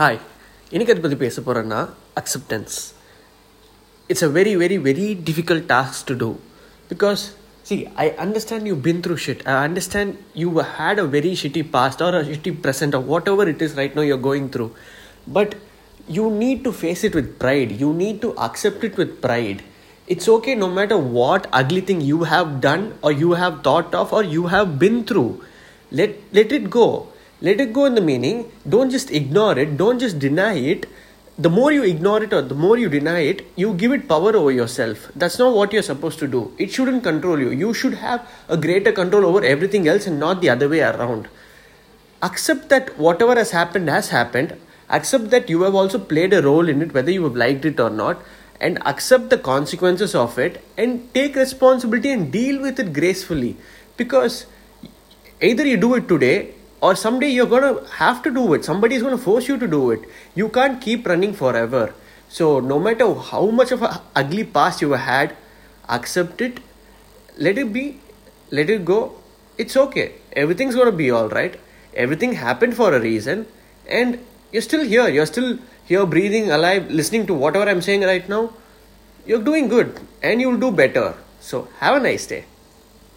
Hi, இன்றைக்கி அதை பற்றி பேச போகிறேன்னா acceptance. It's a very very very difficult task to do because see, I understand you've been through shit. I understand you had a very shitty past or a shitty present or whatever it is right now you're going through. But you need to face it with pride. You need to accept it with pride. It's okay no matter what ugly thing you have done or you have thought of or you have been through. Let it go. Let it go in the meaning, don't just ignore it, don't just deny it. The more you ignore it or the more you deny it, you give it power over yourself. That's not what you're supposed to do. It shouldn't control you. You should have a greater control over everything else and not the other way around. Accept that whatever has happened has happened. Accept that you have also played a role in it, whether you have liked it or not. And accept the consequences of it and take responsibility and deal with it gracefully. Because either you do it today, or someday you're going to have to do it. Somebody is going to force you to do it. You can't keep running forever. So no matter how much of an ugly past you had, accept it. Let it be. Let it go. It's okay. Everything's going to be all right. Everything happened for a reason. And you're still here. You're still here, breathing, alive, listening to whatever I'm saying right now. You're doing good. And you'll do better. So have a nice day.